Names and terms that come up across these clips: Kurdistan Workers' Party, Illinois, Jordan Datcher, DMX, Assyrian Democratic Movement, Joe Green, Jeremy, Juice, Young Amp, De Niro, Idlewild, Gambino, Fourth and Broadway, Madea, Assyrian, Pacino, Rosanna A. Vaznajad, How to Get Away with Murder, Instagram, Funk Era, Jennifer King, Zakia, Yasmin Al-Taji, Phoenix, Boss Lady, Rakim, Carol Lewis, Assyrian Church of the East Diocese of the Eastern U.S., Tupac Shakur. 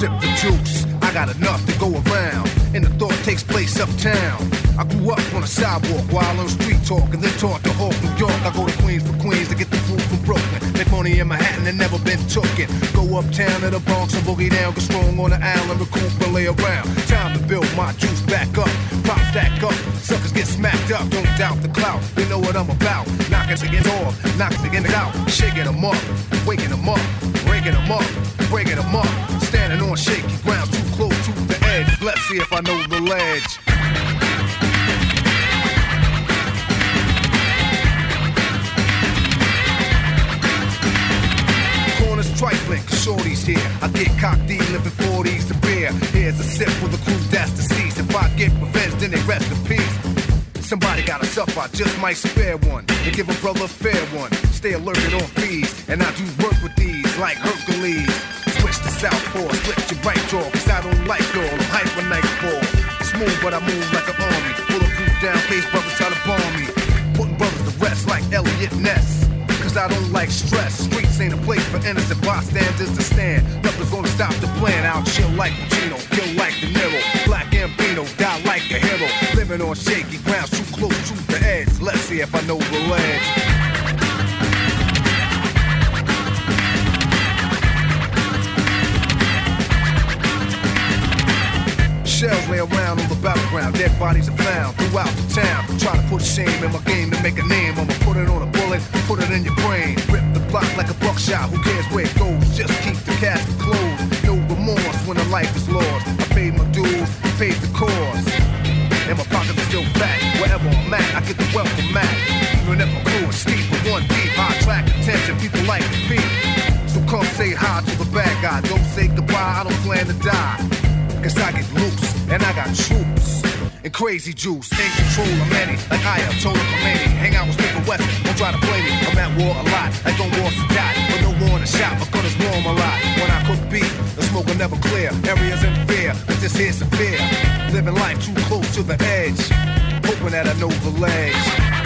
sip the juice. I got enough to go around, and the thought takes place uptown. I grew up on a sidewalk, wild on street talk, and then taught to hawk New York. I go to Queens for Queens to get the food from Brooklyn. Make money in Manhattan and never been tookin'. Go uptown to the Bronx and boogie down, get strong on the island, recoup and lay around. Time to build my juice back up, pop stack up, suckers get smacked up. Don't doubt the clout, you know what I'm about. Knockin' to get off, knockin' to get out, shaking them up, waking them up, breaking them up, breaking them up. Standing on shaky ground, too close to the edge. Let's see if I know the ledge. Trifling, shorties here. I get cocked, living 40s to beer. Here's a sip for the crew that's deceased. If I get revenge, then they rest in peace. Somebody gotta suffer, I just might spare one and give a brother a fair one. Stay alerted on fees, and I do work with these like Hercules. Switch to southpaw, split your right jaw, cause I don't like y'all. I'm hype when night fall. Smooth, but I move like an army. Pull a group down, face brothers try to bomb me. Putting brothers to rest like Elliot Ness. I don't like stress. Streets ain't a place for innocent bystanders to stand. Nothing's gonna stop the plan. I'll chill like Pacino, kill like De Niro, black Gambino, die like a hero. Living on shaky grounds, too close to the edge. Let's see if I know the ledge. Shells lay around on the battleground, dead bodies are found throughout the town. Try to put shame in my game to make a name. I'ma put it on a bullet, put it in your brain. Rip the block like a buckshot, who cares where it goes? Just keep the casket closed. No remorse when a life is lost. I paid my dues, paid the cost. And my pockets are still fat. Wherever I'm at, I get the welcome mat. Even if my crew is steep but one deep, I attract attention, people like to be. So come say hi to the bad guy. Don't say goodbye, I don't plan to die. Cause I get loose, and I got troops, and crazy juice, in control of many, like I am total commanding. Hang out with Smith & Wesson, don't try to play me. I'm at war a lot, like don't war to die, but no war in the shop, my gun is warm a lot. When I cook beef, the smoke will never clear, areas in fear, but this here's severe. Living life too close to the edge, hoping that I know the ledge.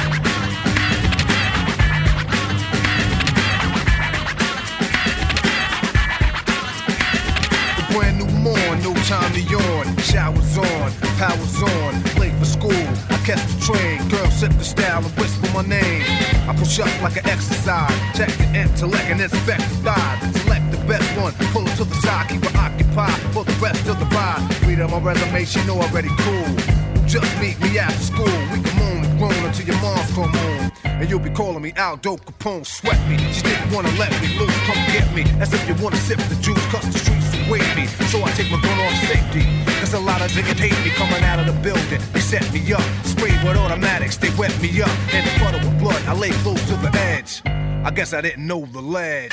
Brand new morn, no time to yawn. Showers on, power's on. Late for school, I catch the train. Girl, sip the style and whisper my name. I push up like an exercise. Check the intellect and inspect the thighs. Select the best one, pull it to the side. Keep it occupied for the rest of the ride. Read on my resume, she know already cool. Just meet me after school. We can moan and groan until your mom's come home. And you'll be calling me Al Dope Capone. Sweat me, she didn't wanna let me loose. Come get me, as if you wanna sip the juice. Cause the streets await me, so I take my gun off safety. Cause a lot of niggas hate me coming out of the building. They set me up, sprayed with automatics. They wet me up, in the puddle of blood. I lay close to the edge. I guess I didn't know the ledge.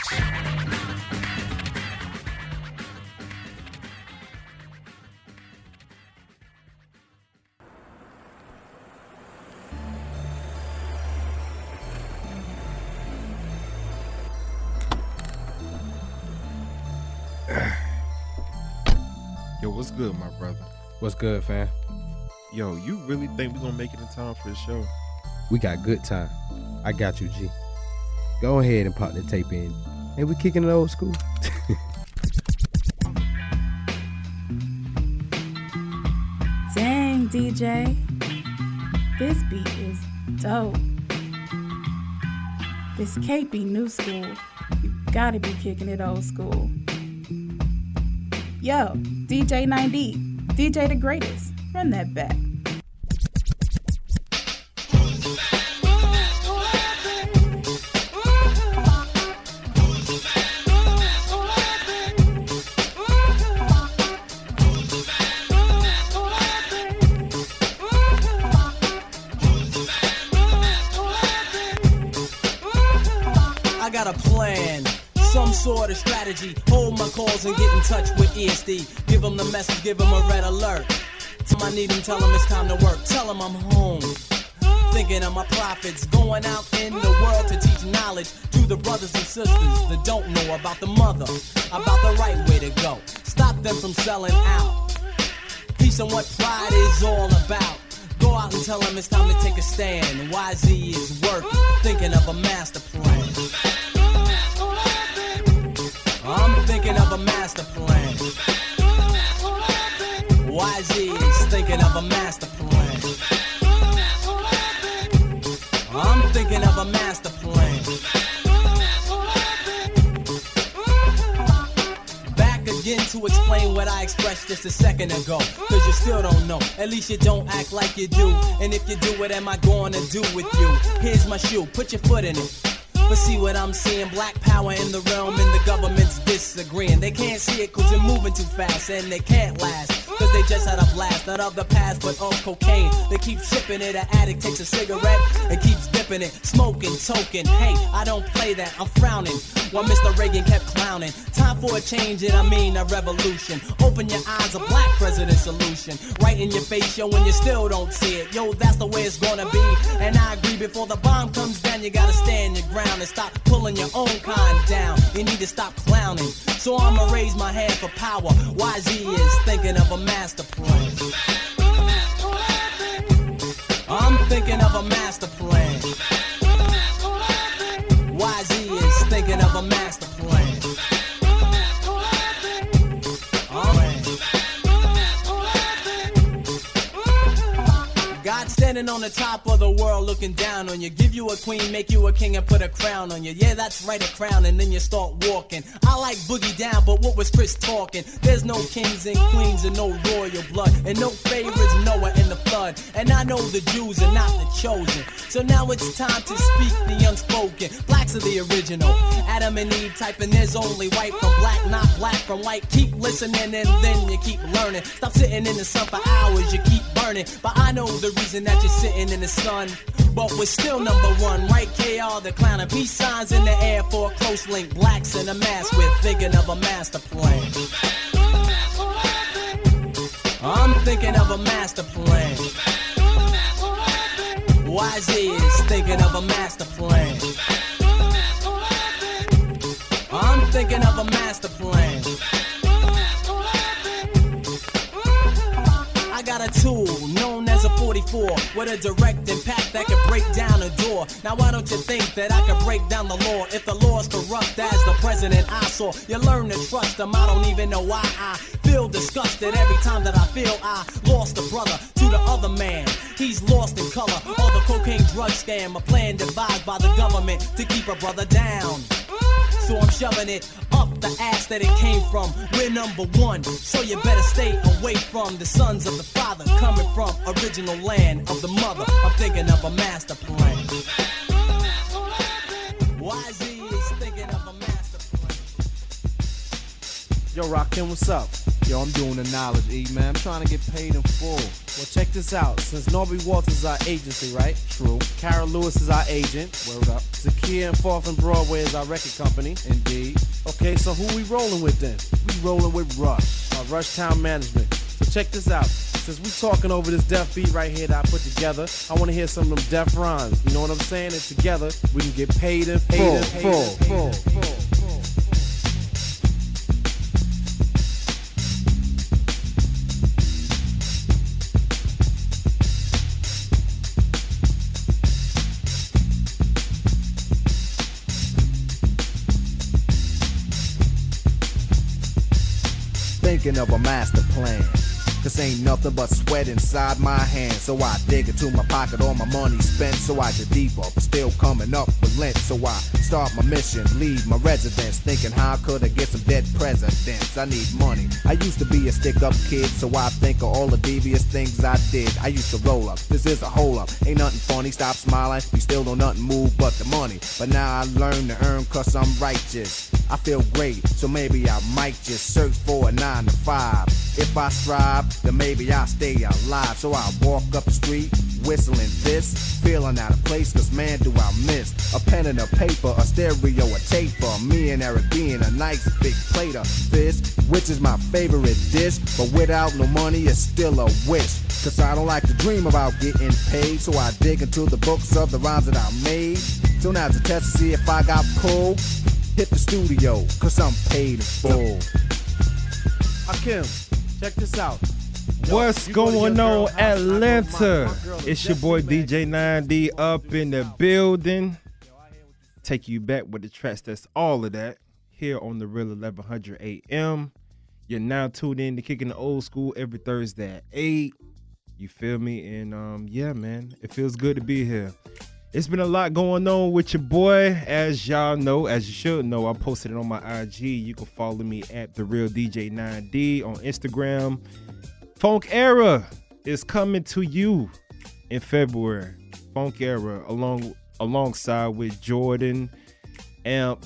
Yo, what's good, my brother? What's good, fam? Yo, you really think we're gonna make it in time for the show? We got good time. I got you, G. Go ahead and pop the tape in. Ain't we kicking it old school? Dang, DJ. This beat is dope. This can't be new school. You gotta be kicking it old school. Yo, DJ9D, DJ the greatest. Run that back. I got a plan. Some sort of strategy, hold my calls and get in touch with ESD. Give them the message, give them a red alert. Tell 'em I need them, tell them it's time to work. Tell them I'm home, thinking of my profits. Going out in the world to teach knowledge to the brothers and sisters that don't know about the mother, about the right way to go. Stop them from selling out. Teach them what pride is all about. Go out and tell them it's time to take a stand. YZ is working, thinking of a master plan. I'm thinking of a master plan. To explain what I expressed just a second ago, cause you still don't know, at least you don't act like you do, and if you do, what am I gonna do with you? Here's my shoe, put your foot in it, but see what I'm seeing, black power in the realm and the government's disagreeing, they can't see it cause you're moving too fast and they can't last, cause they just had a blast, not of the past but on cocaine, they keep sipping it, an addict takes a cigarette and keeps dipping it, smoking, token, hey, I don't play that, I'm frowning, while Mr. Reagan kept clowning, time for a change and I mean a revolution, open your eyes, a black president solution, right in your face, yo, and you still don't see it, yo, that's the way it's gonna be, and I agree, before the bomb comes down, you gotta stand your ground, and stop pulling your own kind down, you need to stop clowning, so I'ma raise my hand for power, YZ is thinking of a master plan, I'm thinking of a master plan, YZ is thinking of a master plan, standing on the top of the world looking down on you, give you a queen, make you a king and put a crown on you, yeah that's right a crown, and then you start walking, I like Boogie Down but what was Chris talking, there's no kings and queens and no royal blood, and no favorites Noah in the flood, and I know the Jews are not the chosen, so now it's time to speak the unspoken, blacks are the original, Adam and Eve type, and there's only white from black, not black from white, keep listening and then you keep learning, stop sitting in the sun for hours, you keep burning, but I know the reason that you're sitting in the sun, but we're still number one, right KR the clown, and peace signs in the air for a close link, blacks in a mask, we're thinking of a master plan, I'm thinking of a master plan, YZ is thinking of a master plan, I'm thinking of a master plan, I got a tool known as a 44 with a direct impact that could break down a door. Now why don't you think that I could break down the law? If the law's corrupt as the president I saw, you learn to trust him. I don't even know why I feel disgusted every time that I feel I lost a brother to the other man. He's lost in color, all the cocaine drug scam, a plan devised by the government to keep a brother down. So I'm shoving it up the ass that it came from. We're number one, so you better stay away from the sons of the father coming from original land of the mother. I'm thinking of a master plan. YZ is thinking of a master plan. Yo, Rakim, what's up? Yo, I'm doing the knowledge, E, man. I'm trying to get paid in full. Well, check this out. Since Norby Walters is our agency, right? True. Carol Lewis is our agent. Word up. Zakia and Fourth and Broadway is our record company. Indeed. Okay, so who we rolling with then? We rolling with Rush, our Rush Town Management. So check this out. Since we talking over this deaf beat right here that I put together, I want to hear some of them deaf rhymes. You know what I'm saying? And together, we can get paid in full. Thinking of a master plan, cause ain't nothing but sweat inside my hand, so I dig into my pocket, all my money spent, so I get deeper, but still coming up with lint, so I start my mission, leave my residence, thinking how could I get some dead presidents, I need money, I used to be a stick up kid, so I think of all the devious things I did, I used to roll up, this is a hole up, ain't nothing funny, stop smiling, we still don't nothing move but the money, but now I learn to earn cause I'm righteous, I feel great, so maybe I might just search for a 9 to 5. If I strive, then maybe I'll stay alive. So I walk up the street, whistling this, feeling out of place, cause man do I miss a pen and a paper, a stereo, a taper, me and Eric B and a nice big plate of fish, which is my favorite dish, but without no money it's still a wish, cause I don't like to dream about getting paid, so I dig into the books of the rhymes that I made, so now it's a test to see if I got pulled, hit the studio, cause I'm paid in full. Rakim, check this out. Yo, what's going on, Atlanta? It's your boy DJ9D up in the building. Take you back with the tracks, that's all of that, here on the Real 1100 AM. You're now tuned in to Kicking the Old School every Thursday at 8. You feel me? And yeah, man, it feels good to be here. It's been a lot going on with your boy. As y'all know, as you should know, I posted it on my IG. You can follow me at The Real DJ9D on Instagram. Funk Era is coming to you in February. Funk Era alongside with Jordan, Amp,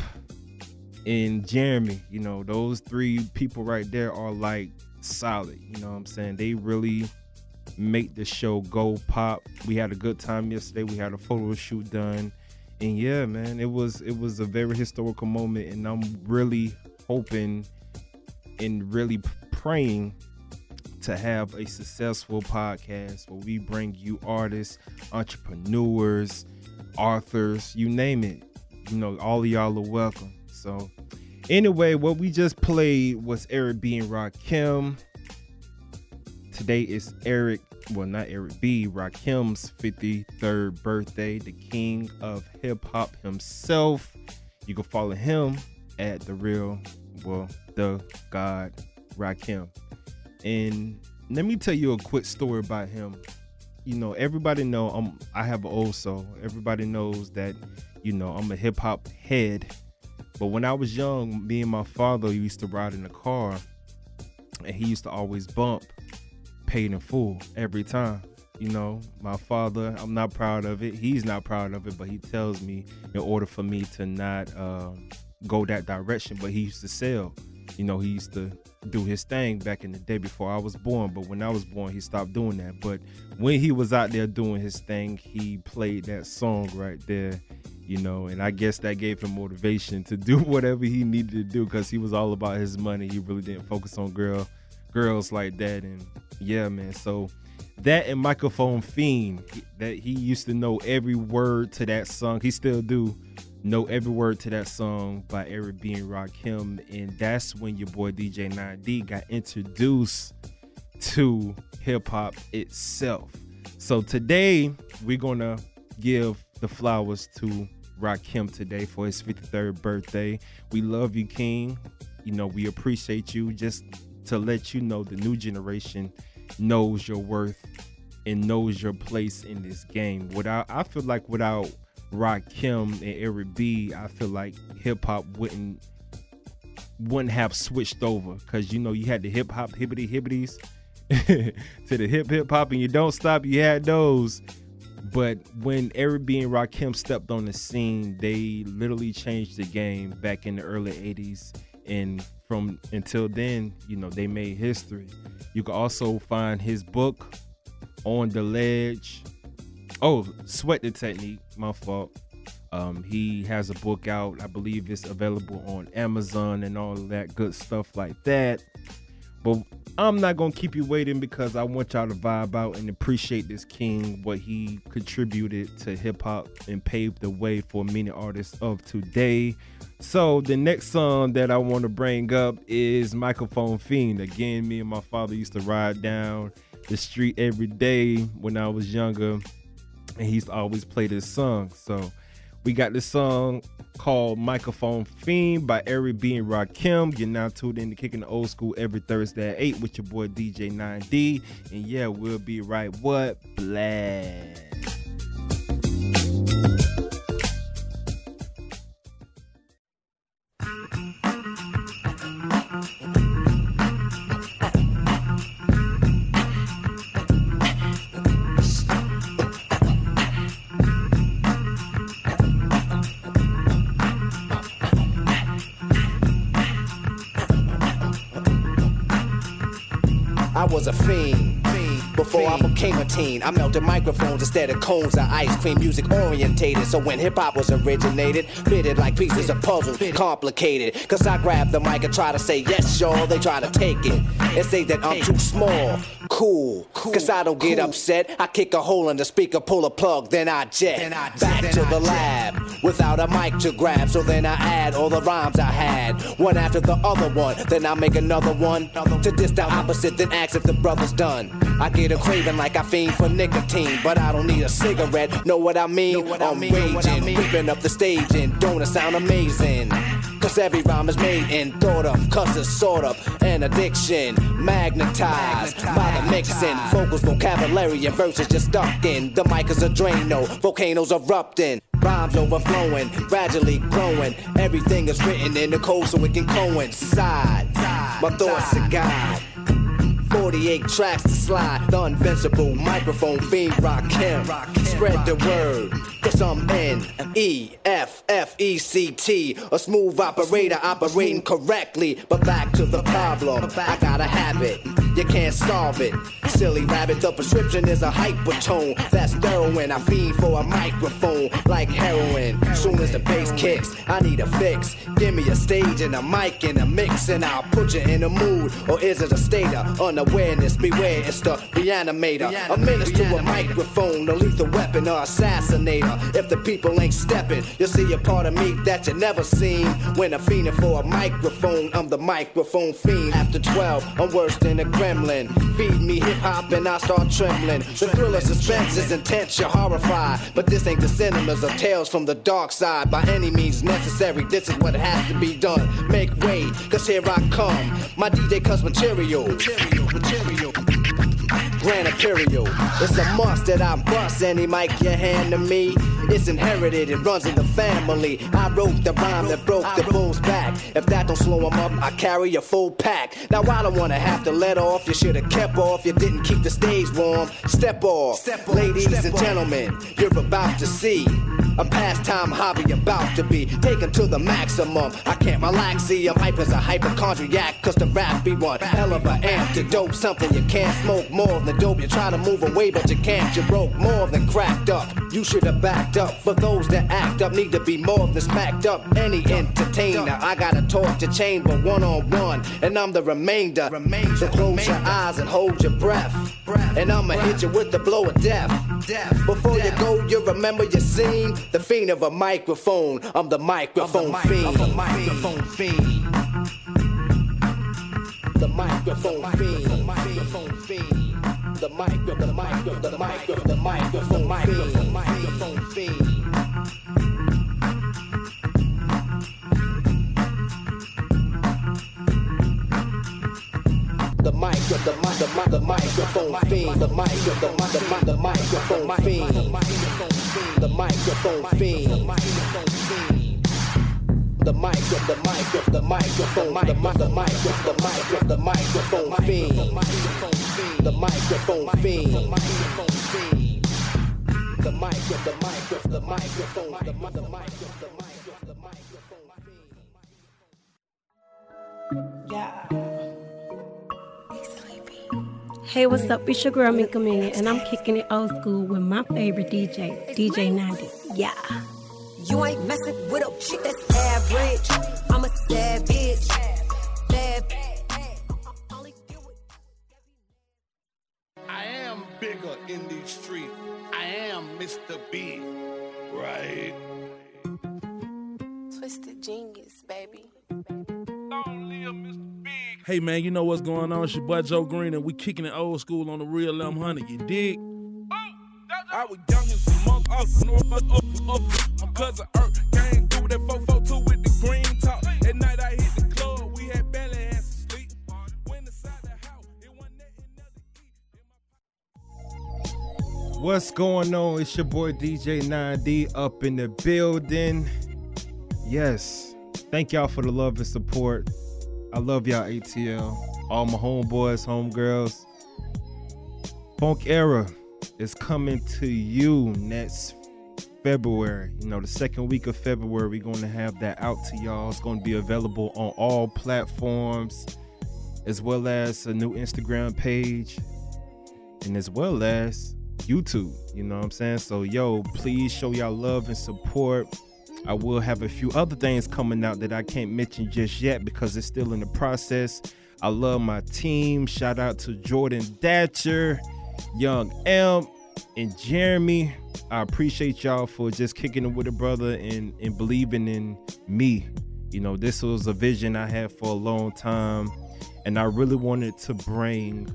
and Jeremy. You know, those three people right there are like solid. You know what I'm saying? They really make the show go pop. We had a good time yesterday. We had a photo shoot done, and yeah, man, it was a very historical moment, and I'm really hoping and really praying to have a successful podcast where we bring you artists, entrepreneurs, authors, you name it. You know, all of y'all are welcome. So anyway, what we just played was Eric B and Rakim. Today is Rakim's 53rd birthday, the king of hip-hop himself. You can follow him at the God Rakim. And let me tell you a quick story about him. You know, everybody know I have an old soul. Everybody knows that, you know, I'm a hip-hop head. But when I was young, me and my father used to ride in the car, and he used to always bump Paid in Full every time. You know, my father, I'm not proud of it, he's not proud of it, but he tells me in order for me to not go that direction. But he used to sell, you know, he used to do his thing back in the day before I was born. But when I was born, he stopped doing that. But when he was out there doing his thing, he played that song right there, you know, and I guess that gave him motivation to do whatever he needed to do, because he was all about his money. He really didn't focus on girls like that. And yeah, man, so that, and Microphone Fiend, that he used to know every word to that song. He still do know every word to that song by Eric B and Rakim. And that's when your boy DJ9D got introduced to hip-hop itself. So today we're gonna give the flowers to Rakim today for his 53rd birthday. We love you, King. You know, we appreciate you. Just to let you know, the new generation knows your worth and knows your place in this game. I feel like without Rakim and Eric B, I feel like hip-hop wouldn't have switched over, because, you know, you had the hip-hop hibbity-hibbities to the hip-hop and you don't stop, you had those. But when Eric B and Rakim stepped on the scene, they literally changed the game back in the early 80s. And from until then, you know, they made history. You can also find his book, On the Ledge. Oh, Sweat the Technique, my fault. He has a book out. I believe it's available on Amazon and all that good stuff like that. But I'm not going to keep you waiting, because I want y'all to vibe out and appreciate this king, what he contributed to hip hop and paved the way for many artists of today. So the next song that I want to bring up is Microphone Fiend. Again, me and my father used to ride down the street every day when I was younger, and he used to always play this song. So we got this song called Microphone Fiend by Eric B and Rakim. You're now tuned in to Kicking the Old School every Thursday at 8 with your boy DJ9D. And yeah, we'll be right what? Blast. A fiend before I became a teen. I melted microphones instead of cones of ice cream, music orientated. So when hip-hop was originated, fitted like pieces of puzzles, complicated. Cause I grabbed the mic and try to say yes, y'all. They try to take it and say that I'm too small. Cool, cause I don't get upset. I kick a hole in the speaker, pull a plug, then I jet back to the lab without a mic to grab. So then I add all the rhymes I had, one after the other one. Then I make another one to diss the opposite, then ask if the brother's done. I get a craving like I fiend for nicotine, but I don't need a cigarette. Know what I mean? I'm raging, creeping up the stage and donuts sound amazing. Cause every rhyme is made and thought of, cause it's sort of an addiction. Magnetized by the mixing. Vocals, vocabulary, and verses just stuck in. The mic is a drain, no volcanoes erupting. Rhymes overflowing, gradually growing. Everything is written in the code so it can coincide. My thoughts are God. 48 tracks to slide. The invincible microphone fiend Rakim. Spread the word. Cause I'm N-E-F-F-E-C-T. A smooth operator operating correctly. But back to the problem. I gotta have it. You can't solve it. Silly rabbit, the prescription is a hypertone. That's heroin. I fiend for a microphone like heroin. Soon as the bass kicks, I need a fix. Give me a stage and a mic and a mix, and I'll put you in a mood. Or is it a state of unawareness? Beware, it's the reanimator. A menace to a microphone, a lethal weapon or assassinator. If the people ain't stepping, you'll see a part of me that you never seen. When I'm fiending for a microphone, I'm the microphone fiend. After 12, I'm worse than a gremlin. Feed me hip-hop and I start trembling. The thrill of suspense is intense, you're horrified. But this ain't the cinemas of tales from the dark side. By any means necessary, this is what has to be done. Make way, cause here I come. My DJ cuts material. Grand Imperial. It's a must that I bust any mic you hand to me. It's inherited, it runs in the family. I wrote the rhyme that broke the bull's back. If that don't slow him up, I carry a full pack. Now I don't wanna have to let off. You should have kept off, you didn't keep the stage warm. Step off, ladies and gentlemen, you're about to see a pastime hobby about to be taken to the maximum. I can't relax, see, I'm hype as a hypochondriac. Cause the rap be one hell of an antidote. Something you can't smoke more than dope. You try to move away but you can't. You broke more than cracked up. You should have backed up. For those that act up need to be more than smacked up. Any entertainer, I got a torture chamber one-on-one. And I'm the remainder. So close your eyes and hold your breath. And I'ma hit you with the blow of death. Before you go, you remember your scene. The fiend of a microphone, I'm the microphone fiend. I'm the microphone fiend. The microphone fiend. The microphone fiend. The microphone, the microphone fiend. The microphone fiend. The microphone fiend. The microphone fiend. The microphone fiend. The microphone fiend. The microphone fiend. Yeah. Hey, what's up? It's your girl, Mika Minion, and I'm kicking it old school with my favorite DJ, DJ9D. Yeah. You ain't messing with a chick that's average. I'm a savage. I am bigger in these streets. I am Mr. B. Right. Twisted genius, baby. Only a Mr. Hey man, you know what's going on? It's your boy Joe Green, and we kicking it old school on the Real 1100. You dig? I was young and some months off, I'm cousin Earth, came through that 442 with the green top. At night I hit the club, we had belly ass to sleep. Went inside the house, it wasn't nothing else. What's going on? It's your boy DJ9D up in the building. Yes, thank y'all for the love and support. I love y'all ATL, all my homeboys, homegirls. Funk Era is coming to you next February. You know, the second week of February, we're going to have that out to y'all. It's going to be available on all platforms, as well as a new Instagram page, and as well as YouTube. You know what I'm saying? So, yo, please show y'all love and support. I will have a few other things coming out that I can't mention just yet because it's still in the process. I love my team. Shout out to Jordan Datcher, Young Amp, and Jeremy. I appreciate y'all for just kicking it with a brother and believing in me. You know, this was a vision I had for a long time, and I really wanted to bring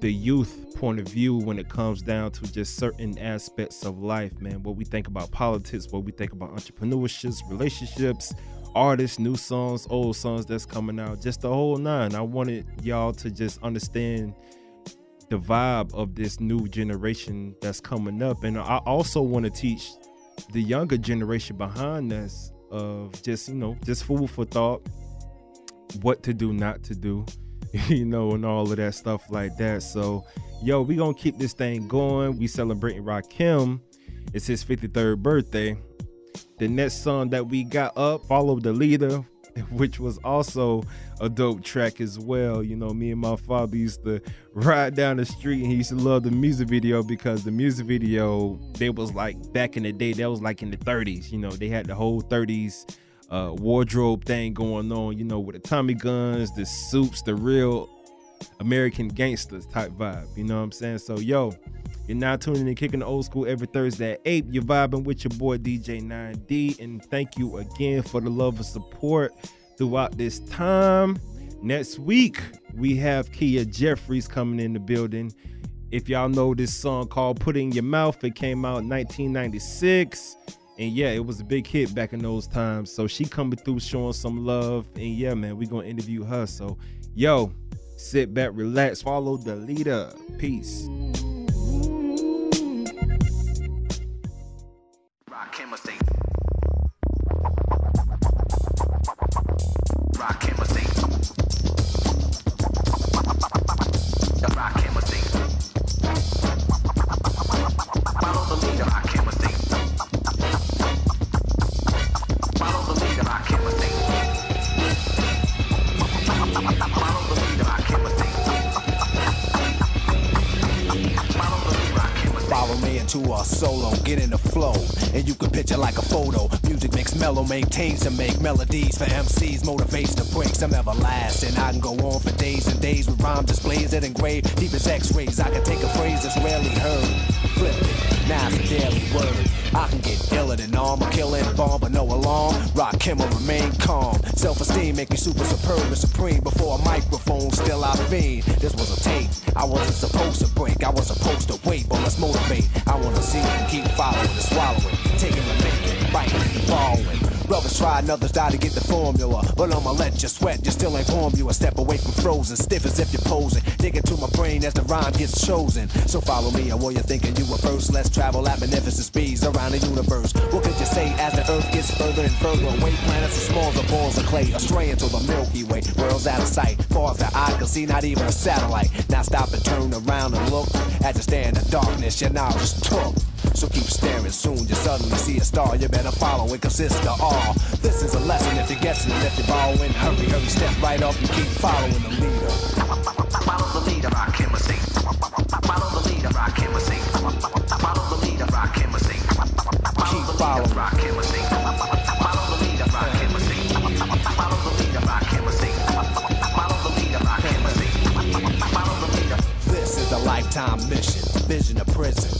the youth point of view when it comes down to just certain aspects of life, man. What we think about politics, what we think about entrepreneurships, relationships, artists, new songs, old songs that's coming out, just the whole nine. I wanted y'all to just understand the vibe of this new generation that's coming up. And I also want to teach the younger generation behind us of just, you know, just food for thought, what to do, not to do, you know, and all of that stuff like that. So, yo, we gonna keep this thing going. We celebrating Rakim. It's his 53rd birthday. The next song that we got up, Follow the Leader, which was also a dope track as well. You know, me and my father used to ride down the street, and he used to love the music video, because the music video, they was like, back in the day, that was like in the 30s. You know, they had the whole 30s wardrobe thing going on, you know, with the Tommy guns, the suits, the real American gangsters type vibe. You know what I'm saying? So, yo, you're now tuning in, Kicking the Old School every Thursday at 8. You're vibing with your boy DJ9D, and thank you again for the love and support throughout this time. Next week, we have Kia Jeffries coming in the building. If y'all know this song called Put It In Your Mouth, it came out in 1996. And yeah, it was a big hit back in those times. So she coming through showing some love. And yeah, man, we gonna interview her. So, yo, sit back, relax, follow the leader. Peace. Maintains to make melodies for MCs, motivates to break some everlasting. I can go on for days and days with rhyme displays that engrave deep as x-rays. I can take a phrase that's rarely heard, flip it, now it's a daily word. I can get iller than arm, a killing bomb, but no alarm. Rakim will remain calm. Self-esteem make me super superb and supreme. Before a microphone, still I fiend. This was a tape I wasn't supposed to break. I was supposed to wait, but let's motivate. I want to see you keep following and swallowing, taking and making, biting and borrowing. Brothers try and others die to get the formula, but I'ma let you sweat, you still ain't warm. You a step away from frozen, stiff as if you're posing. Dig into my brain as the rhyme gets chosen. So follow me, or what you're thinking you were first. Let's travel at magnificent speeds around the universe. What could you say as the earth gets further and further away? Planets are small, the balls of clay, astray until the Milky Way. World's out of sight, far as the eye can see, not even a satellite. Now stop and turn around and look. As you stand in the darkness, your knowledge is took. So keep staring, soon you suddenly see a star. You better follow it, cause it's the all. This is a lesson, if you're guessing and if you're borrowing, hurry, hurry, step right up and keep following the leader. Follow the leader, Rakim will sing. Follow the leader, Rakim will sing. Follow the leader, Rakim will sing. Keep following, Rakim will sing. Follow the leader, Rakim will sing. Follow the leader, Rakim will sing. Follow the leader, Rakim will sing. Follow the leader. This is a lifetime mission, vision of prison.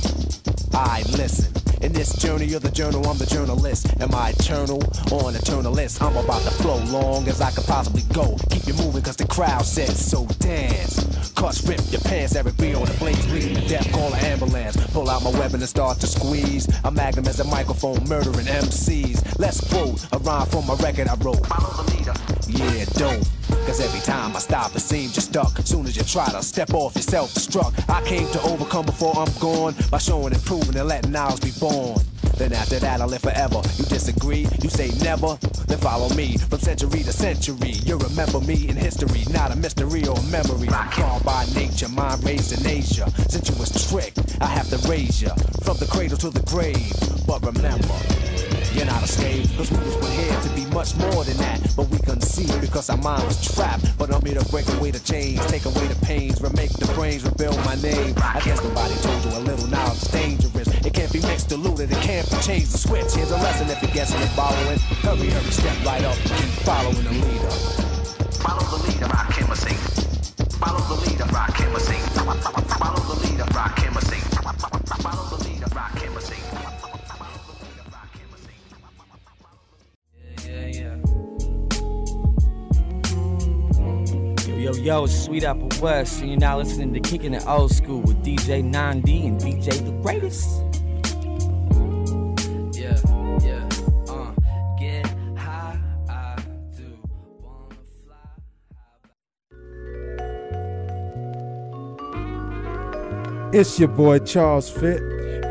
I listen. In this journey, you're the journal, I'm the journalist. Am I eternal or an eternalist? I'm about to flow long as I could possibly go. Keep you moving cause the crowd says so, dance. Cuss, rip your pants, Eric B on the blades, bleeding to death, call an ambulance. Pull out my weapon and start to squeeze. A magnum as a microphone, murdering MCs. Let's quote a rhyme from a record I wrote. Follow the leader. Yeah, dope. Cause every time I stop, it seems you're stuck. Soon as you try to step off, you're self-destruct. I came to overcome before I'm gone, by showing and proving and letting ours be born. Then after that, I live forever. You disagree? You say never? Then follow me from century to century. You remember me in history, not a mystery or a memory. I'm called by nature, mind raised in Asia. Since you was tricked, I have to raise you from the cradle to the grave. But remember, you're not a slave, cause we was here to be much more than that. But we couldn't see because our mind was trapped. But I'm here to break away the chains, take away the pains, remake the brains, rebuild my name. I guess nobody told you a little knowledge is dangerous. It can't be mixed, diluted, it can't be changed or switched. Here's a lesson if you're guessing and following. Hurry, hurry, step right up, keep following the leader. Follow the leader, Rakim will sing. Follow the leader, Rakim will sing. Follow the leader, Rakim will sing. Follow the leader, Rakim will sing. Yo, yo, it's Sweet Apple West, and you're now listening to Kicking It Old School with DJ9D and DJ The Greatest. Yeah, yeah, get high. It's your boy Charles Fit.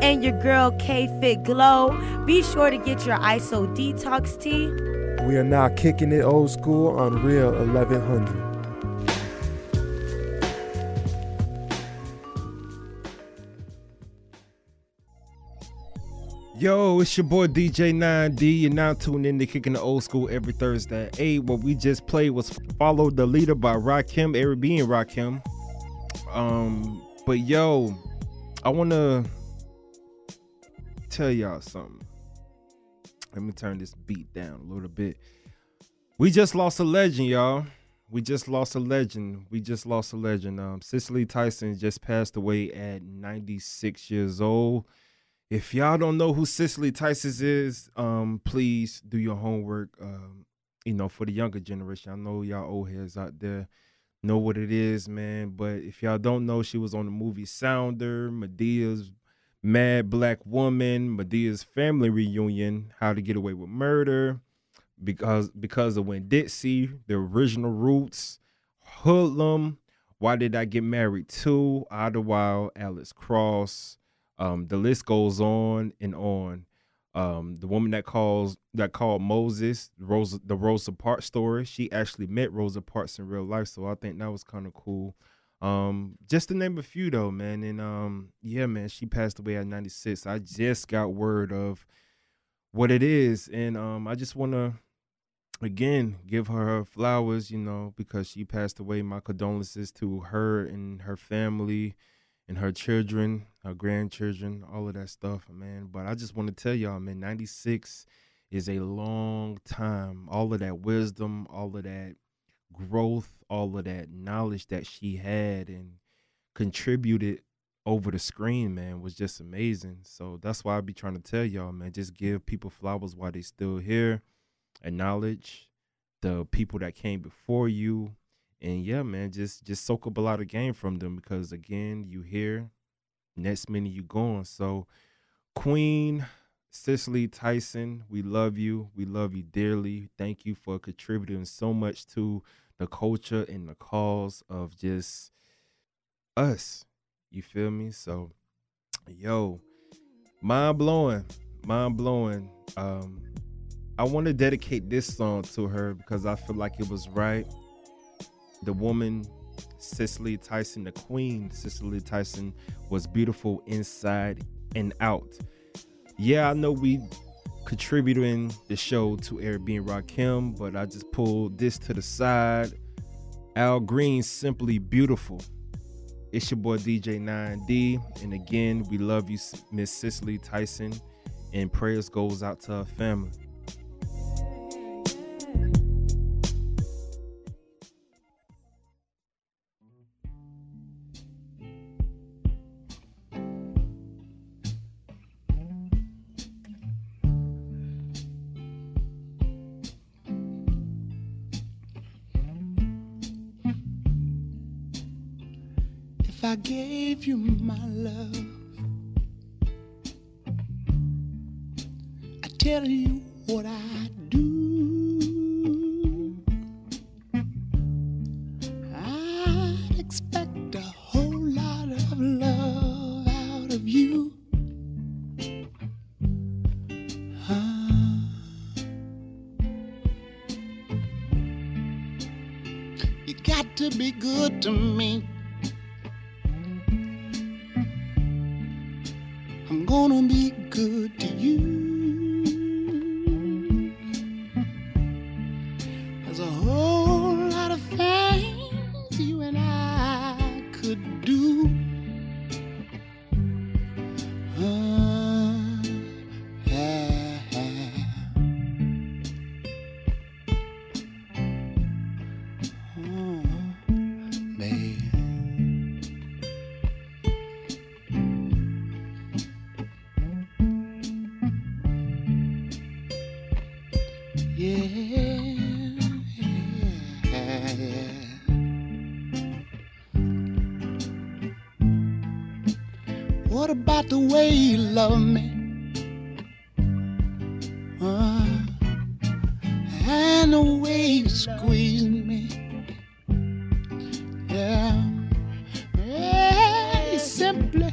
And your girl K Fit Glow. Be sure to get your ISO Detox tea. We are now kicking it old school on Real 1100. Yo, it's your boy DJ9D. You're now tuned in to Kicking the Old School every Thursday at 8. What we just played was Follow the Leader by Rakim, Eric B and Rakim. But yo, I want to tell y'all something. Let me turn this beat down a little bit. We just lost a legend, y'all. We just lost a legend. Cicely Tyson just passed away at 96 years old. If y'all don't know who Cicely Tyson is, please do your homework, you know, for the younger generation. I know y'all old heads out there know what it is, man. But if y'all don't know, she was on the movie Sounder, Madea's Mad Black Woman, Madea's Family Reunion, How to Get Away with Murder, because of When Dixie, The Original Roots, Hoodlum, Why Did I Get Married To, Idlewild, Alice Cross. The list goes on and on. The woman that called Moses, the Rosa Parks story. She actually met Rosa Parks in real life, so I think that was kind of cool. Just to name a few though, man. And yeah, man, she passed away at 96. I just got word of what it is, and I just want to again give her her flowers, you know, because she passed away. My condolences to her and her family. And her children, her grandchildren, all of that stuff, man. But I just want to tell y'all, man, 96 is a long time. All of that wisdom, all of that growth, all of that knowledge that she had and contributed over the screen, man, was just amazing. So that's why I be trying to tell y'all, man, just give people flowers while they still here. Acknowledge the people that came before you. And yeah, man, just soak up a lot of game from them because, again, you here, next minute you gone. So, Queen Cicely Tyson, we love you. We love you dearly. Thank you for contributing so much to the culture and the cause of just us. You feel me? So, yo, mind blowing. I want to dedicate this song to her because I feel like it was right. The woman, Cicely Tyson, the queen, Cicely Tyson, was beautiful inside and out. Yeah, I know we contributing the show to Eric B and Rakim, but I just pulled this to the side. Al Green, Simply Beautiful. It's your boy DJ9D. And again, we love you, Miss Cicely Tyson. And prayers goes out to her family. I gave you my love, I tell you what I do, I'd expect a whole lot of love out of you, You got to be good to me. What about the way you love me? And the way you squeeze me. Yeah, yeah, you simply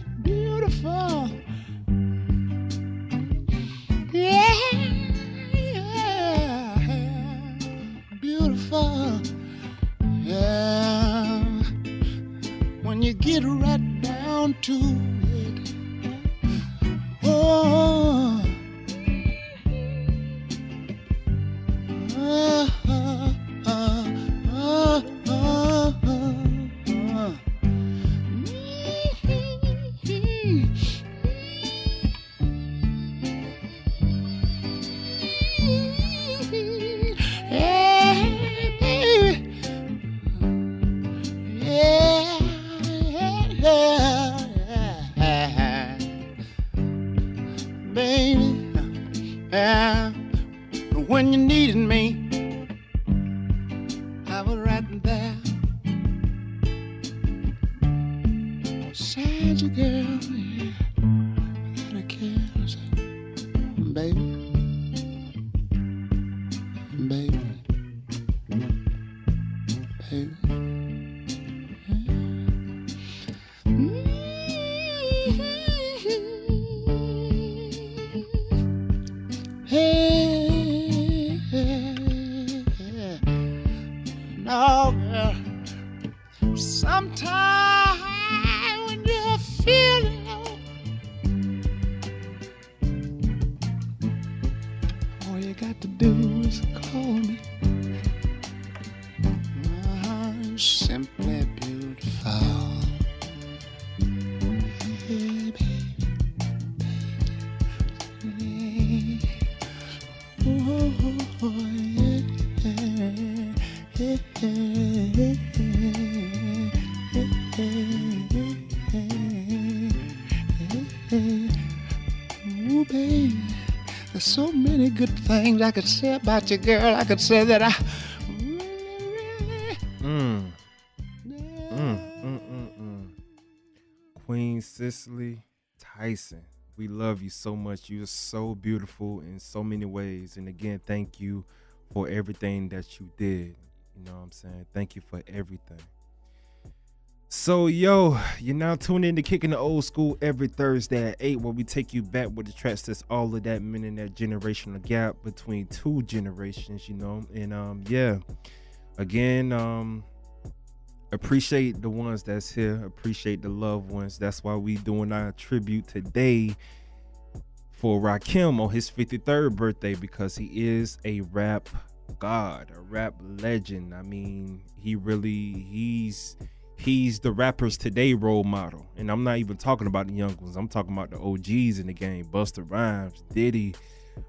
to it. Oh. Good things I could say about you, girl. I could say that I really Queen Cicely Tyson, we love you so much. You're so beautiful in so many ways. And again, thank you for everything that you did. You know what I'm saying? Thank you for everything. So, yo, you're now tuned in to Kicking the Old School every Thursday at 8, where we take you back with the tracks that's all of that, meaning that generational gap between two generations, you know. And yeah, again, appreciate the ones that's here, appreciate the loved ones. That's why we doing our tribute today for Rakim on his 53rd birthday, because he is a rap god, a rap legend. I mean, he really, he's the rappers today role model. And I'm not even talking about the young ones. I'm talking about the OGs in the game. Busta Rhymes, Diddy,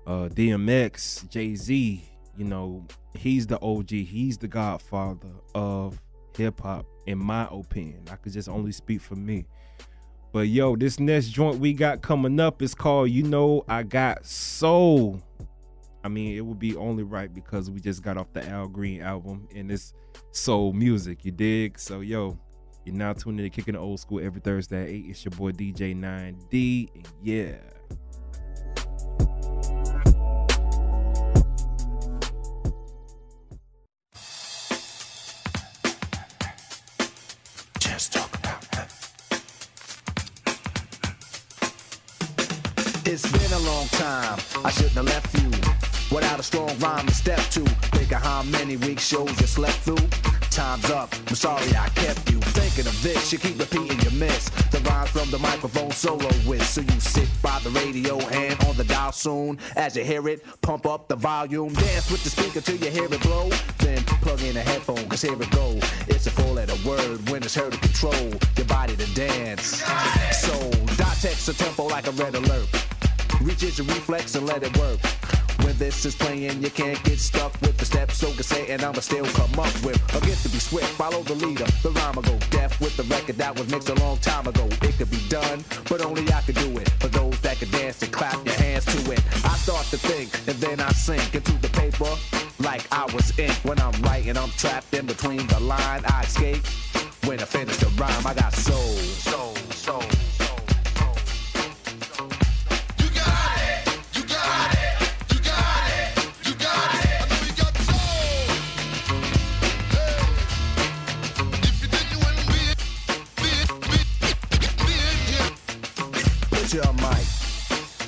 DMX, Jay-Z. You know, he's the OG. He's the godfather of hip-hop, in my opinion. I could just only speak for me. But, yo, this next joint we got coming up is called You Know I Got Soul. I mean, it would be only right because we just got off the Al Green album, and it's soul music, you dig? So, yo, you're now tuned in to Kicking the Old School every Thursday at 8. It's your boy DJ9D, and yeah. Just talk about that. It's been a long time. I shouldn't have left you. Without a strong rhyme to step to, think of how many weak shows you slept through. Time's up, I'm sorry I kept you. Thinking of this, you keep repeating your miss. The rhyme from the microphone solo with. So you sit by the radio and on the dial soon. As you hear it, pump up the volume. Dance with the speaker till you hear it blow. Then plug in a headphone, cause here it go. It's a four-letter word, when it's heard to control your body to dance. So, dissect the tempo like a red alert. Reach is your reflex and let it work. When this is playing, you can't get stuck with the steps, so can say, and I'ma still come up with a gift to be swift. Follow the leader, the rhyme will go deaf with the record that was mixed a long time ago. It could be done, but only I could do it. For those that could dance and clap your hands to it, I start to think, and then I sink into the paper like I was ink. When I'm writing, I'm trapped in between the line. I escape when I finish the rhyme. I got soul, soul, soul.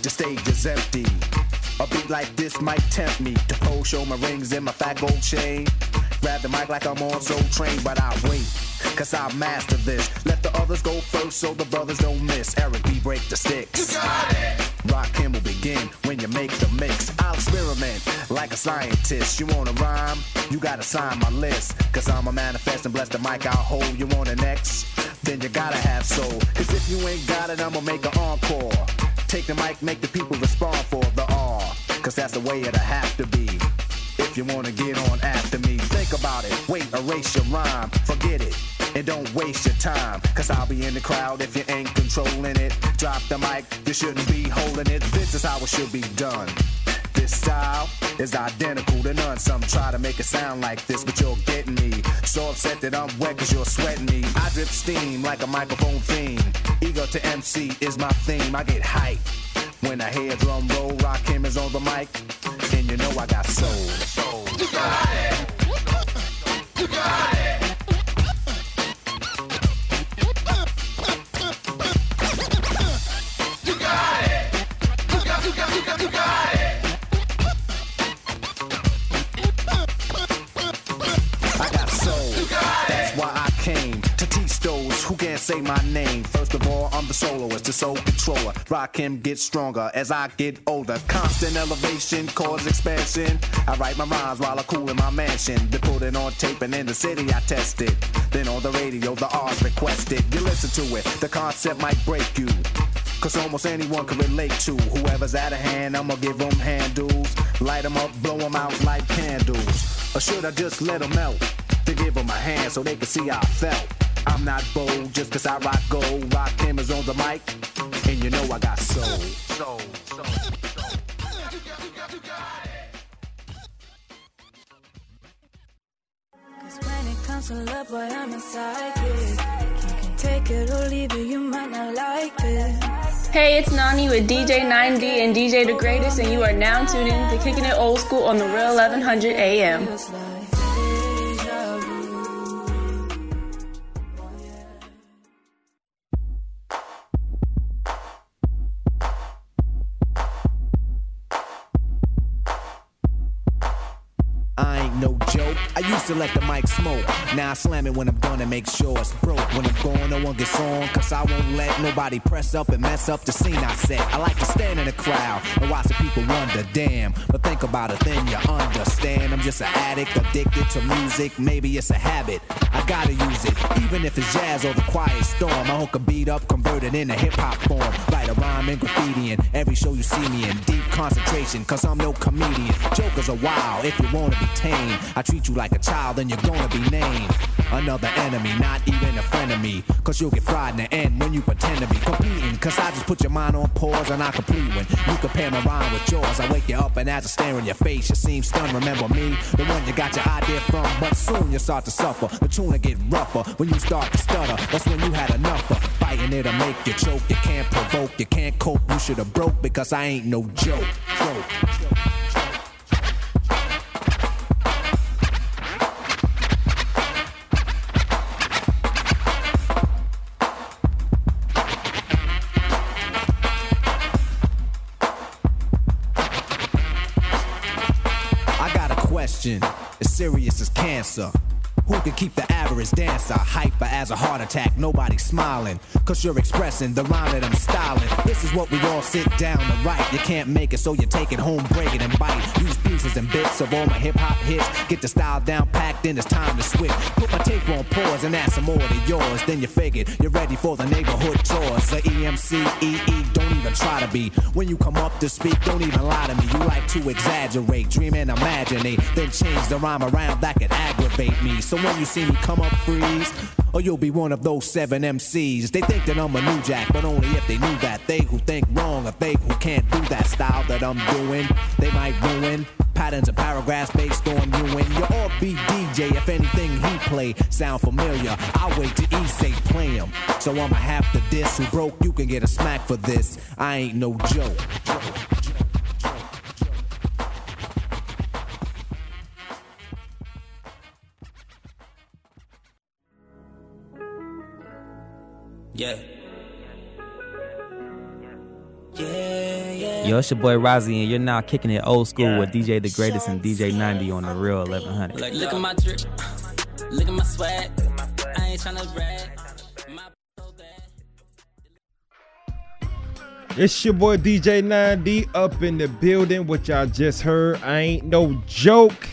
The stage is empty. A beat like this might tempt me to pose, show my rings and my fat gold chain. Grab the mic like I'm on Soul Train, but I wait. cause I mastered this. Let the others go first so the brothers don't miss. Eric B, break the sticks. You got it. Rakim will begin when you make the mix. I'll experiment like a scientist. You wanna rhyme? You gotta sign my list. Cause I'm a manifest and bless the mic I'll hold. You want an X? Then you gotta have soul. Cause if you ain't got it, I'ma make an encore. Take the mic, make the people respond for the R. Cause that's the way it'll have to be. If you wanna get on after me, think about it. Wait, erase your rhyme. Forget it. And don't waste your time, cause I'll be in the crowd if you ain't controlling it. Drop the mic, you shouldn't be holding it. This is how it should be done. This style is identical to none. Some try to make it sound like this, but you're getting me. So upset that I'm wet cause you're sweating me. I drip steam like a microphone fiend. Ego to MC is my theme. I get hype when I hear drum roll. Rakim is on the mic, and you know I got soul. You got it. You got it. Say my name. First of all, I'm the soloist, the soul controller. Rakim gets stronger as I get older. Constant elevation, cause expansion. I write my rhymes while I cool in my mansion. They put it on tape and in the city I test it. Then on the radio, the R's requested. You listen to it, the concept might break you. Cause almost anyone can relate to. Whoever's out of hand, I'ma give them handles. Light them up, blow them out like candles. Or should I just let them melt? To give them a hand so they can see how I felt. I'm not bold just cause I rock gold. Rakim is on the mic, and you know I got soul. Cause when it comes to love, boy, I'm a psychic. You can take it or leave it, you might not like it. Hey, it's Nani with DJ9D and DJ The Greatest, and you are now tuned in to Kicking It Old School on the Real 1100 AM. To let the mic smoke. Now I slam it when I'm done and make sure it's broke. When I'm gone, no one gets on, cause I won't let nobody press up and mess up the scene I set. I like to stand in the crowd and watch the people wonder, damn. But think about it, then you understand. I'm just an addict, addicted to music. Maybe it's a habit, I gotta use it. Even if it's jazz or the quiet storm, I hook a beat up, convert it into hip-hop form. Write a rhyme and graffiti in every show you see me in. Deep concentration, cause I'm no comedian. Jokers are wild, if you wanna be tame. I treat you like a child, then you're gonna be named another enemy, not even a friend of me. Cause you'll get fried in the end when you pretend to be competing. Cause I just put your mind on pause and I complete when you compare my rhyme with yours. I wake you up and as I stare in your face, you seem stunned. Remember me, the one you got your idea from. But soon you start to suffer, the tune will get rougher. When you start to stutter, that's when you had enough of fighting. It'll make you choke, you can't provoke, you can't cope. You should have broke because I ain't no joke. As serious as cancer. Who can keep the average dancer hyper as a heart attack? Nobody's smiling, cause you're expressing the rhyme that I'm styling. This is what we all sit down to write. You can't make it, so you take it home, break it, and bite. Use pieces and bits of all my hip-hop hits. Get the style down packed, then it's time to switch. Put my tape on pause and add some more to yours. Then you figured you're ready for the neighborhood chores. The EMCEE, don't even try to be. When you come up to speak, don't even lie to me. You like to exaggerate, dream and imaginate. Then change the rhyme around, that could aggravate me. So when you see me come up, freeze, or you'll be one of those 7 MCs. They think that I'm a new jack, but only if they knew that. They who think wrong, or they who can't do that style that I'm doing, they might ruin patterns and paragraphs based on you. And your R&B DJ, if anything he play sound familiar, I'll wait to E say play him. So I'ma have to diss who broke, you can get a smack for this. I ain't no joke. Yo, it's your boy Rosy, and you're now kicking it old school with DJ The Greatest and DJ 90 on the Real 1100. Like, look at my drip, look at my swag. I ain't tryna brag. My so bad. It's your boy DJ9D up in the building. What y'all just heard, I ain't no joke.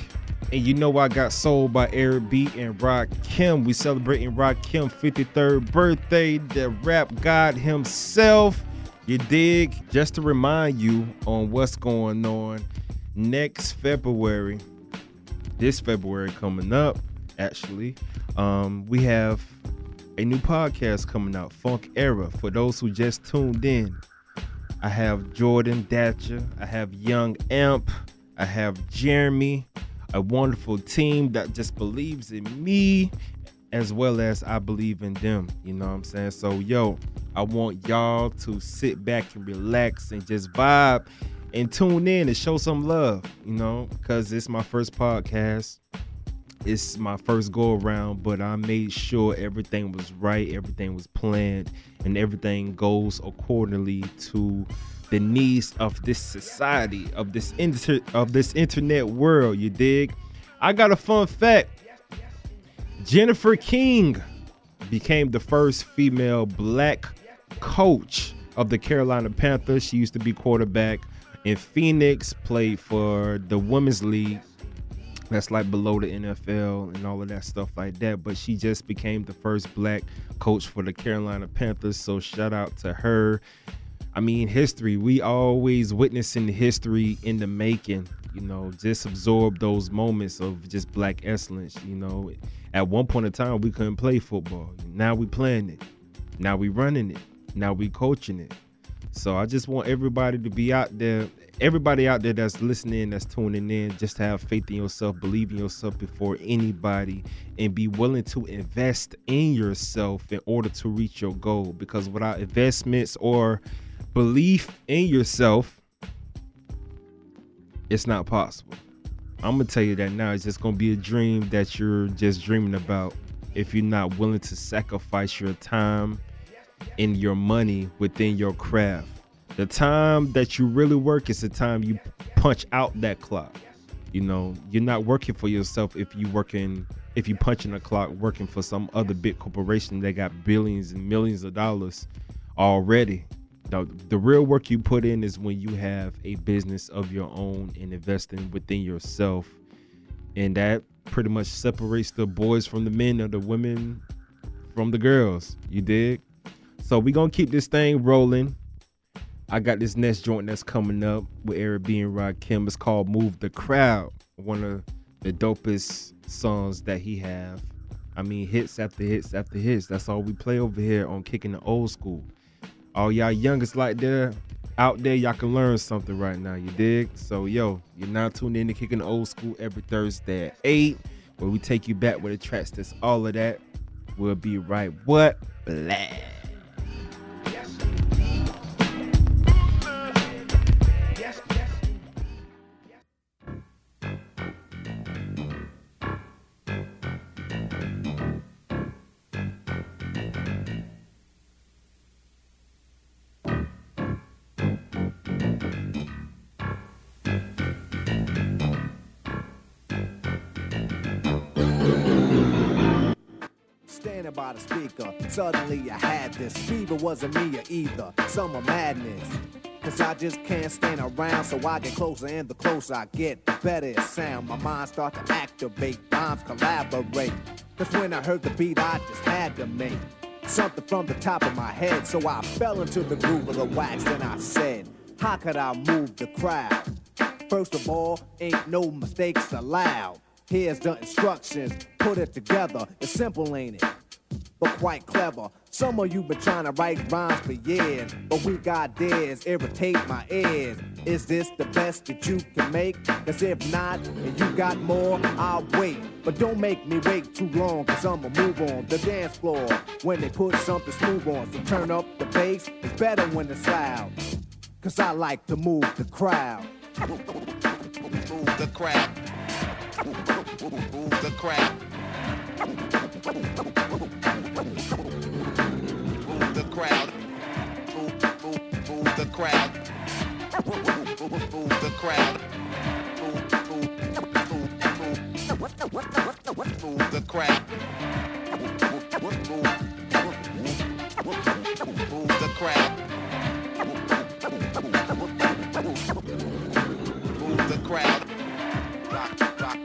And you know I got sold by Eric B and Rakim. We celebrating Rakim 53rd birthday, the rap god himself. You dig? Just to remind you on what's going on next February, this February coming up, actually, we have a new podcast coming out, Funk Era. For those who just tuned in, I have Jordan Datcher, I have Young Amp, I have Jeremy, a wonderful team that just believes in me as well as I believe in them. You know what I'm saying? So, yo, I want y'all to sit back and relax and just vibe and tune in and show some love, you know, because it's my first podcast. It's my first go around, but I made sure everything was right, everything was planned, and everything goes accordingly to the needs of this society, of this internet world, you dig? I got a fun fact. Jennifer King became the first female black coach of the Carolina Panthers. She used to be quarterback in Phoenix, played for the women's league. That's like below the NFL and all of that stuff like that. But she just became the first black coach for the Carolina Panthers. So shout out to her. I mean, history. We always witnessing history in the making. You know, just absorb those moments of just black excellence. You know, at one point in time, we couldn't play football. Now we playing it. Now we running it. Now we coaching it. So I just want everybody to be out there. Everybody out there that's listening, that's tuning in, just have faith in yourself, believe in yourself before anybody, and be willing to invest in yourself in order to reach your goal. Because without investments or belief in yourself, it's not possible. I'm going to tell you that now. It's just going to be a dream that you're just dreaming about if you're not willing to sacrifice your time and your money within your craft. The time that you really work is the time you punch out that clock. You know, you're not working for yourself if you punching a clock working for some other big corporation that got billions and millions of dollars already. The real work you put in is when you have a business of your own and investing within yourself. And that pretty much separates the boys from the men or the women from the girls. You dig? So we're going to keep this thing rolling. I got this next joint that's coming up with Eric B and Rakim. It's called Move the Crowd. One of the dopest songs that he have. I mean, hits after hits after hits. That's all we play over here on Kicking the Old School. All y'all youngest like there, out there, y'all can learn something right now, you dig? So, yo, you're now tuned in to Kicking the Old School every Thursday at 8, where we take you back with the tracks that's all of that. We'll be right what? Black. By the speaker, suddenly I had this fever, wasn't me or either, summer madness, cause I just can't stand around, so I get closer and the closer I get, the better it sound, my mind start to activate, rhymes collaborate, cause when I heard the beat I just had to make something from the top of my head, so I fell into the groove of the wax and I said, how could I move the crowd? First of all, ain't no mistakes allowed, here's the instructions, put it together, it's simple ain't it? But quite clever. Some of you been trying to write rhymes for years, but weak ideas irritate my ears. Is this the best that you can make? Cause if not, and you got more, I'll wait. But don't make me wait too long, cause I'ma move on the dance floor when they put something smooth on. So turn up the bass, it's better when it's loud, cause I like to move the crowd. Move the crowd. Move the crowd. Move the crowd, move the crowd, move the crowd, move the crowd, move the crowd, Move the crowd. Move the crowd. Rock, rock, rock.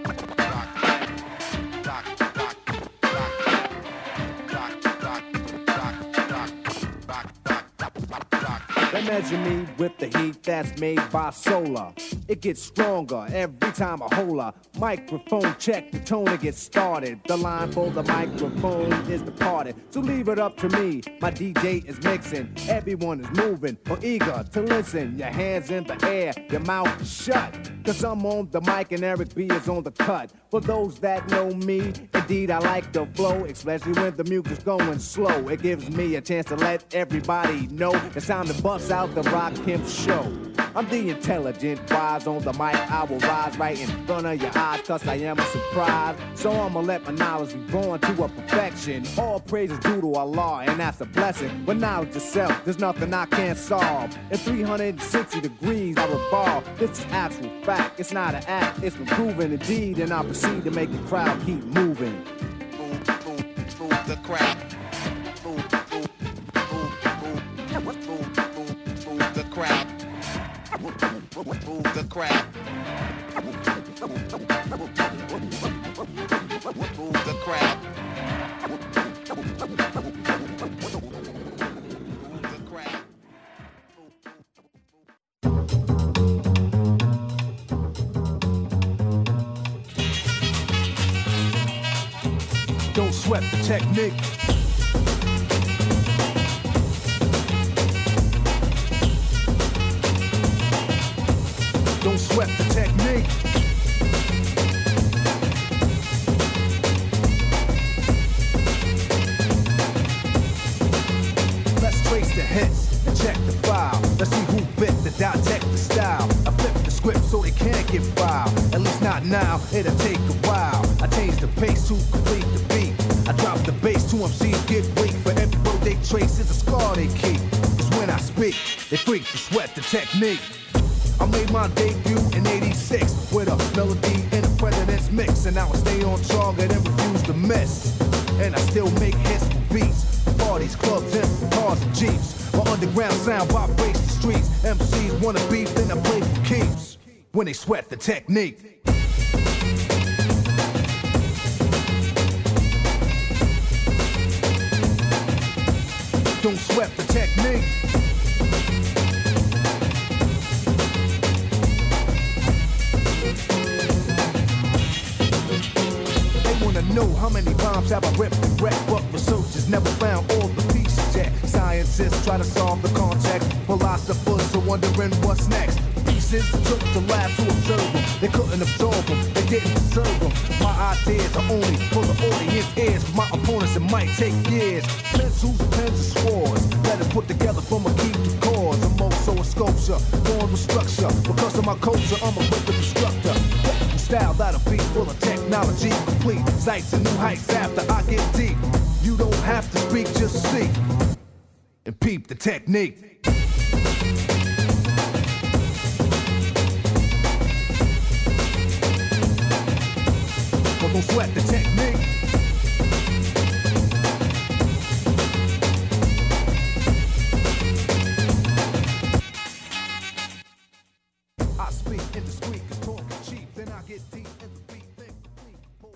They measure me with the heat that's made by solar. It gets stronger every time I hold a microphone. Check the tone and get started. The line for the microphone is departed. So leave it up to me. My DJ is mixing. Everyone is moving or eager to listen. Your hands in the air, your mouth shut. Cause I'm on the mic and Eric B is on the cut. For those that know me, indeed I like the flow, especially when the music's going slow. It gives me a chance to let everybody know it's time to bust out the Rakim show. I'm the intelligent wise on the mic. I will rise right in front of your eyes, cause I am a surprise. So I'ma let my knowledge be born to a perfection. All praise is due to Allah, and that's a blessing. With knowledge itself, there's nothing I can't solve. In 360 degrees, I revolve. This is actual fact, it's not an act, it's been proven indeed, and I proceed to make the crowd keep moving. Move, move, move the crowd. Move the crowd. Move the crowd. Move the crowd. Don't sweat the technique. Don't sweat the technique. Let's trace the hits and check the file. Let's see who bit the dissect the style. I flip the script so they can't get filed. At least not now, it'll take a while. I change the pace to complete the beat. I drop the bass to MCs get weak. For every road they trace is a scar they keep. Cause when I speak, they freak to sweat the technique. I made my debut in 86 with a melody and a president's mix. And I will stay on target and refuse to miss. And I still make hits for beats, parties, clubs, and cars and jeeps. My underground sound vibrates the streets. MCs wanna beef, then I play for keeps when they sweat the technique. Don't sweat the technique. Know how many bombs have I ripped and wrecked, but researchers never found all the pieces yet. Scientists try to solve the context, philosophers are wondering what's next. Pieces took the lab to observe them, they couldn't absorb them, they didn't deserve them. My ideas are only for the audience ears, for my opponents it might take years. Pencils, pens, and swords, letters put together from a key to cause. I'm also a sculpture, born with structure, because of my culture I'm a weapon constructor. Style that'll be full of technology, complete sights and new heights after I get deep. You don't have to speak, just see and peep the technique. But don't sweat the technique. I speak indiscreet, cause talking cheap, then I get deep in the beat, think, pull.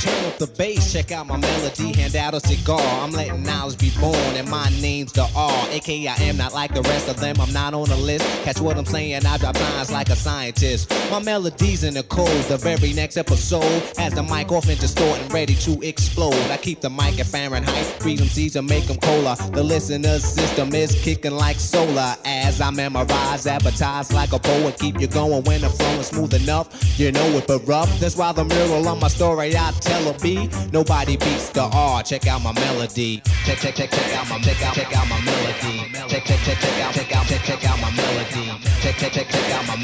Turn up the bass, check out my melody, hand out a cigar. I'm letting knowledge be born, and my name's the R. AKA I am not like the rest of them, I'm not on the list. Catch what I'm saying, I drop lines like a scientist. My melody's in the code, the very next episode has the mic off and distort and ready to explode. I keep the mic at Fahrenheit, freedom seeds and make them cola. The listener's system is kicking like solar. As I memorize, advertise like a poet, keep you going when the flow is smooth enough. You know it, but rough, that's why the mural on my story I tell a B. Nobody beats the R, check out my melody. Check, check, check, check out my melody. Check, check, check, check out my melody. Check, check, check, check out my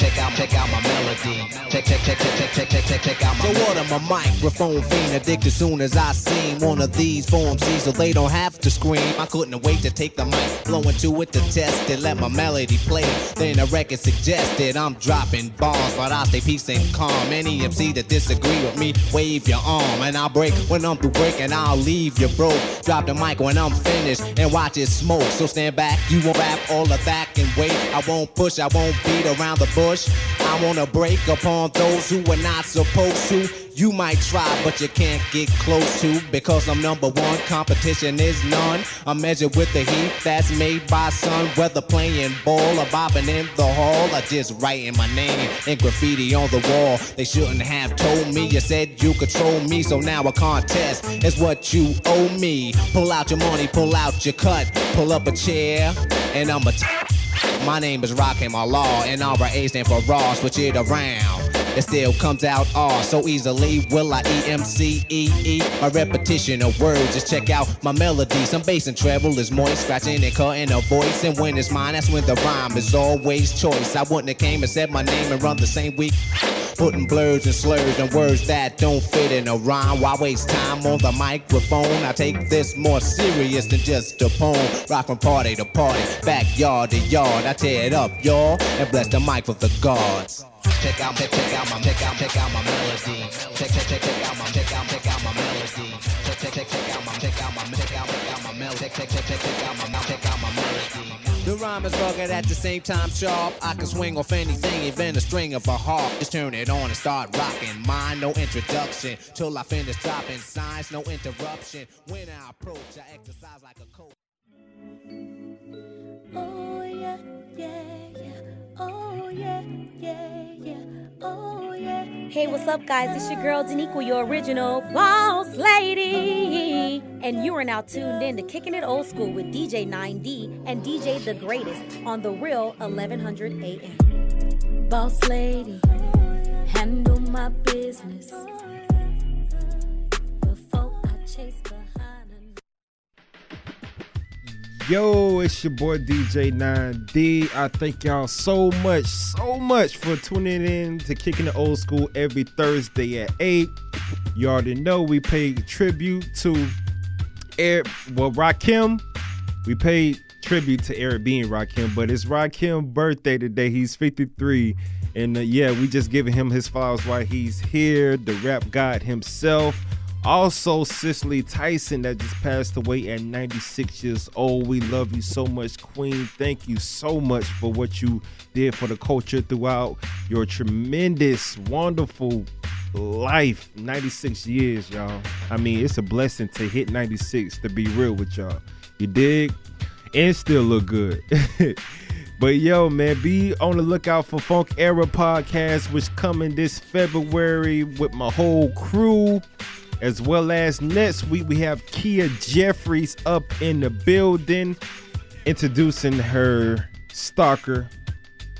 melody. Check, check, check, check check out my so order my microphone fiend addict as soon as I seen one of these forms so they don't have to scream. I couldn't wait to take the mic, blow into it to test it, let my melody play. Then a record suggested I'm dropping bombs, but I stay peace and calm. Any MC that disagree with me, wave your arm, and I'll break when I'm through breaking, I'll leave you broke. Drop the mic when I'm finished and watch it smoke. So stand back, you won't rap all the back and wait. I won't push, I won't beat around the bush. I wanna break upon those who are not supposed to. You might try, but you can't get close to, because I'm number one, competition is none. I'm measured with the heat that's made by sun, whether playing ball or bobbing in the hall, or just writing my name in graffiti on the wall. They shouldn't have told me, you said you control me, so now a contest is what you owe me. Pull out your money, pull out your cut, pull up a chair, and my name is Rakim Allah, and all R-A stand for raw, switch it around. It still comes out R so easily. Will I E-M-C-E-E? My repetition of words, just check out my melody. Some bass and treble is moist, scratching and cutting a voice. And when it's mine, that's when the rhyme is always choice. I wouldn't have came and said my name and run the same week, putting blurs and slurs and words that don't fit in a rhyme. Why waste time on the microphone? I take this more serious than just a poem. Rock from party to party, backyard to yard, I tear it up, y'all, and bless the mic for the gods. Check out my melody. Check out my melody. Check out my melody. The rhyme is rugged at the same time sharp. I can swing off anything, even a string of a harp. Just turn it on and start rocking. Mine, no introduction, till I finish dropping signs, no interruption. When I approach, I exercise like a coach. Oh yeah, yeah, yeah. Oh yeah, yeah, yeah. Oh yeah. Hey, what's up, guys? It's your girl Daniqua, your original boss lady. And you are now tuned in to Kicking It Old School with DJ9D and DJ The Greatest on The Real 1100 AM. Boss lady, handle my business before I chase behind another. Yo, it's your boy DJ9D. I thank y'all so much for tuning in to Kicking It Old School every Thursday at 8. You already know we pay tribute to Rakim. We paid tribute to Eric B and Rakim, but it's Rakim's birthday today. He's 53, and we just giving him his flowers while he's here. The rap god himself. Also, Cicely Tyson, that just passed away at 96 years old. We love you so much, Queen. Thank you so much for what you did for the culture throughout your tremendous, wonderful life. 96 years, y'all. I mean, it's a blessing to hit 96, to be real with y'all. You dig? And still look good. But yo, man, be on the lookout for Funk Era podcast, which coming this February with my whole crew, as well as next week we have Kia Jeffries up in the building, introducing her stalker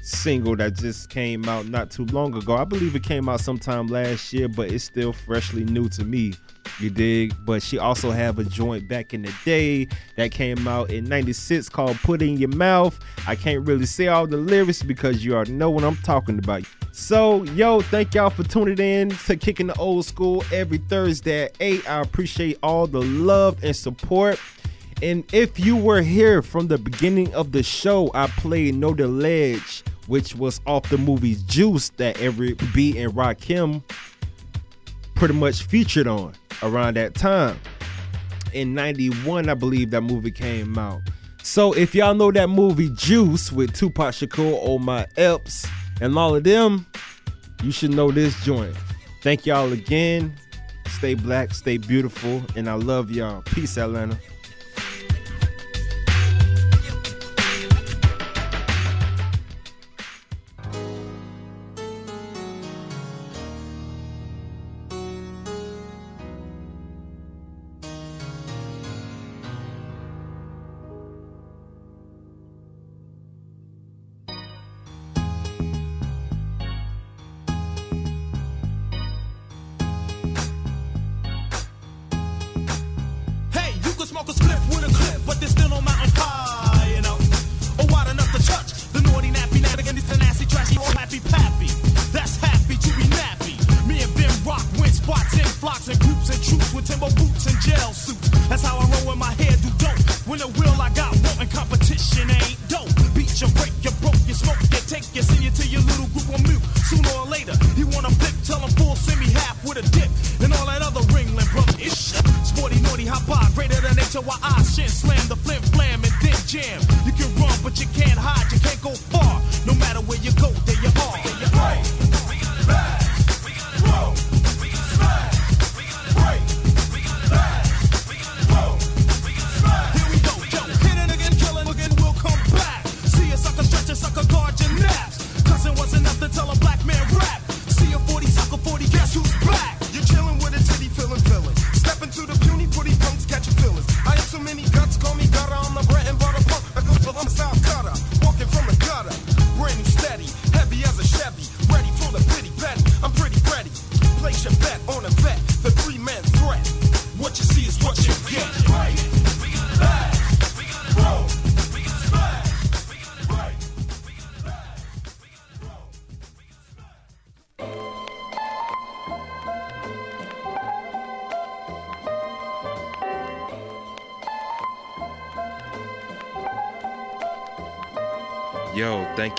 single that just came out not too long ago. I believe it came out sometime last year, but it's still freshly new to me. You dig? But she also have a joint back in the day that came out in 96 called Put In Your Mouth. I can't really say all the lyrics because you already know what I'm talking about. So yo, thank y'all for tuning in to Kicking the Old School every Thursday at 8. I appreciate all the love and support. And if you were here from the beginning of the show, I played Know the Ledge, which was off the movie Juice that Eric B and Rakim pretty much featured on around that time. In 91, I believe that movie came out. So if y'all know that movie Juice with Tupac Shakur, Oh My Eps, and all of them, you should know this joint. Thank y'all again. Stay black, stay beautiful, and I love y'all. Peace, Atlanta. your sucker guard your naps. Cousin was enough to tell a black man rap. See a 40 sucker 40, guess who's black? You're chilling with a titty feeling. Step into the puny pretty punks, catch your feelings. I have too many guts, call me gutter. I'm the bread and butter punk, I go till I'm style cutter. Walking from the gutter, brand new steady, heavy as a Chevy, ready for the pity patty. I'm pretty ready. Place your bet on a vet, the 3-man threat. What you see is what you get. Right, we gonna laugh. Yo, thank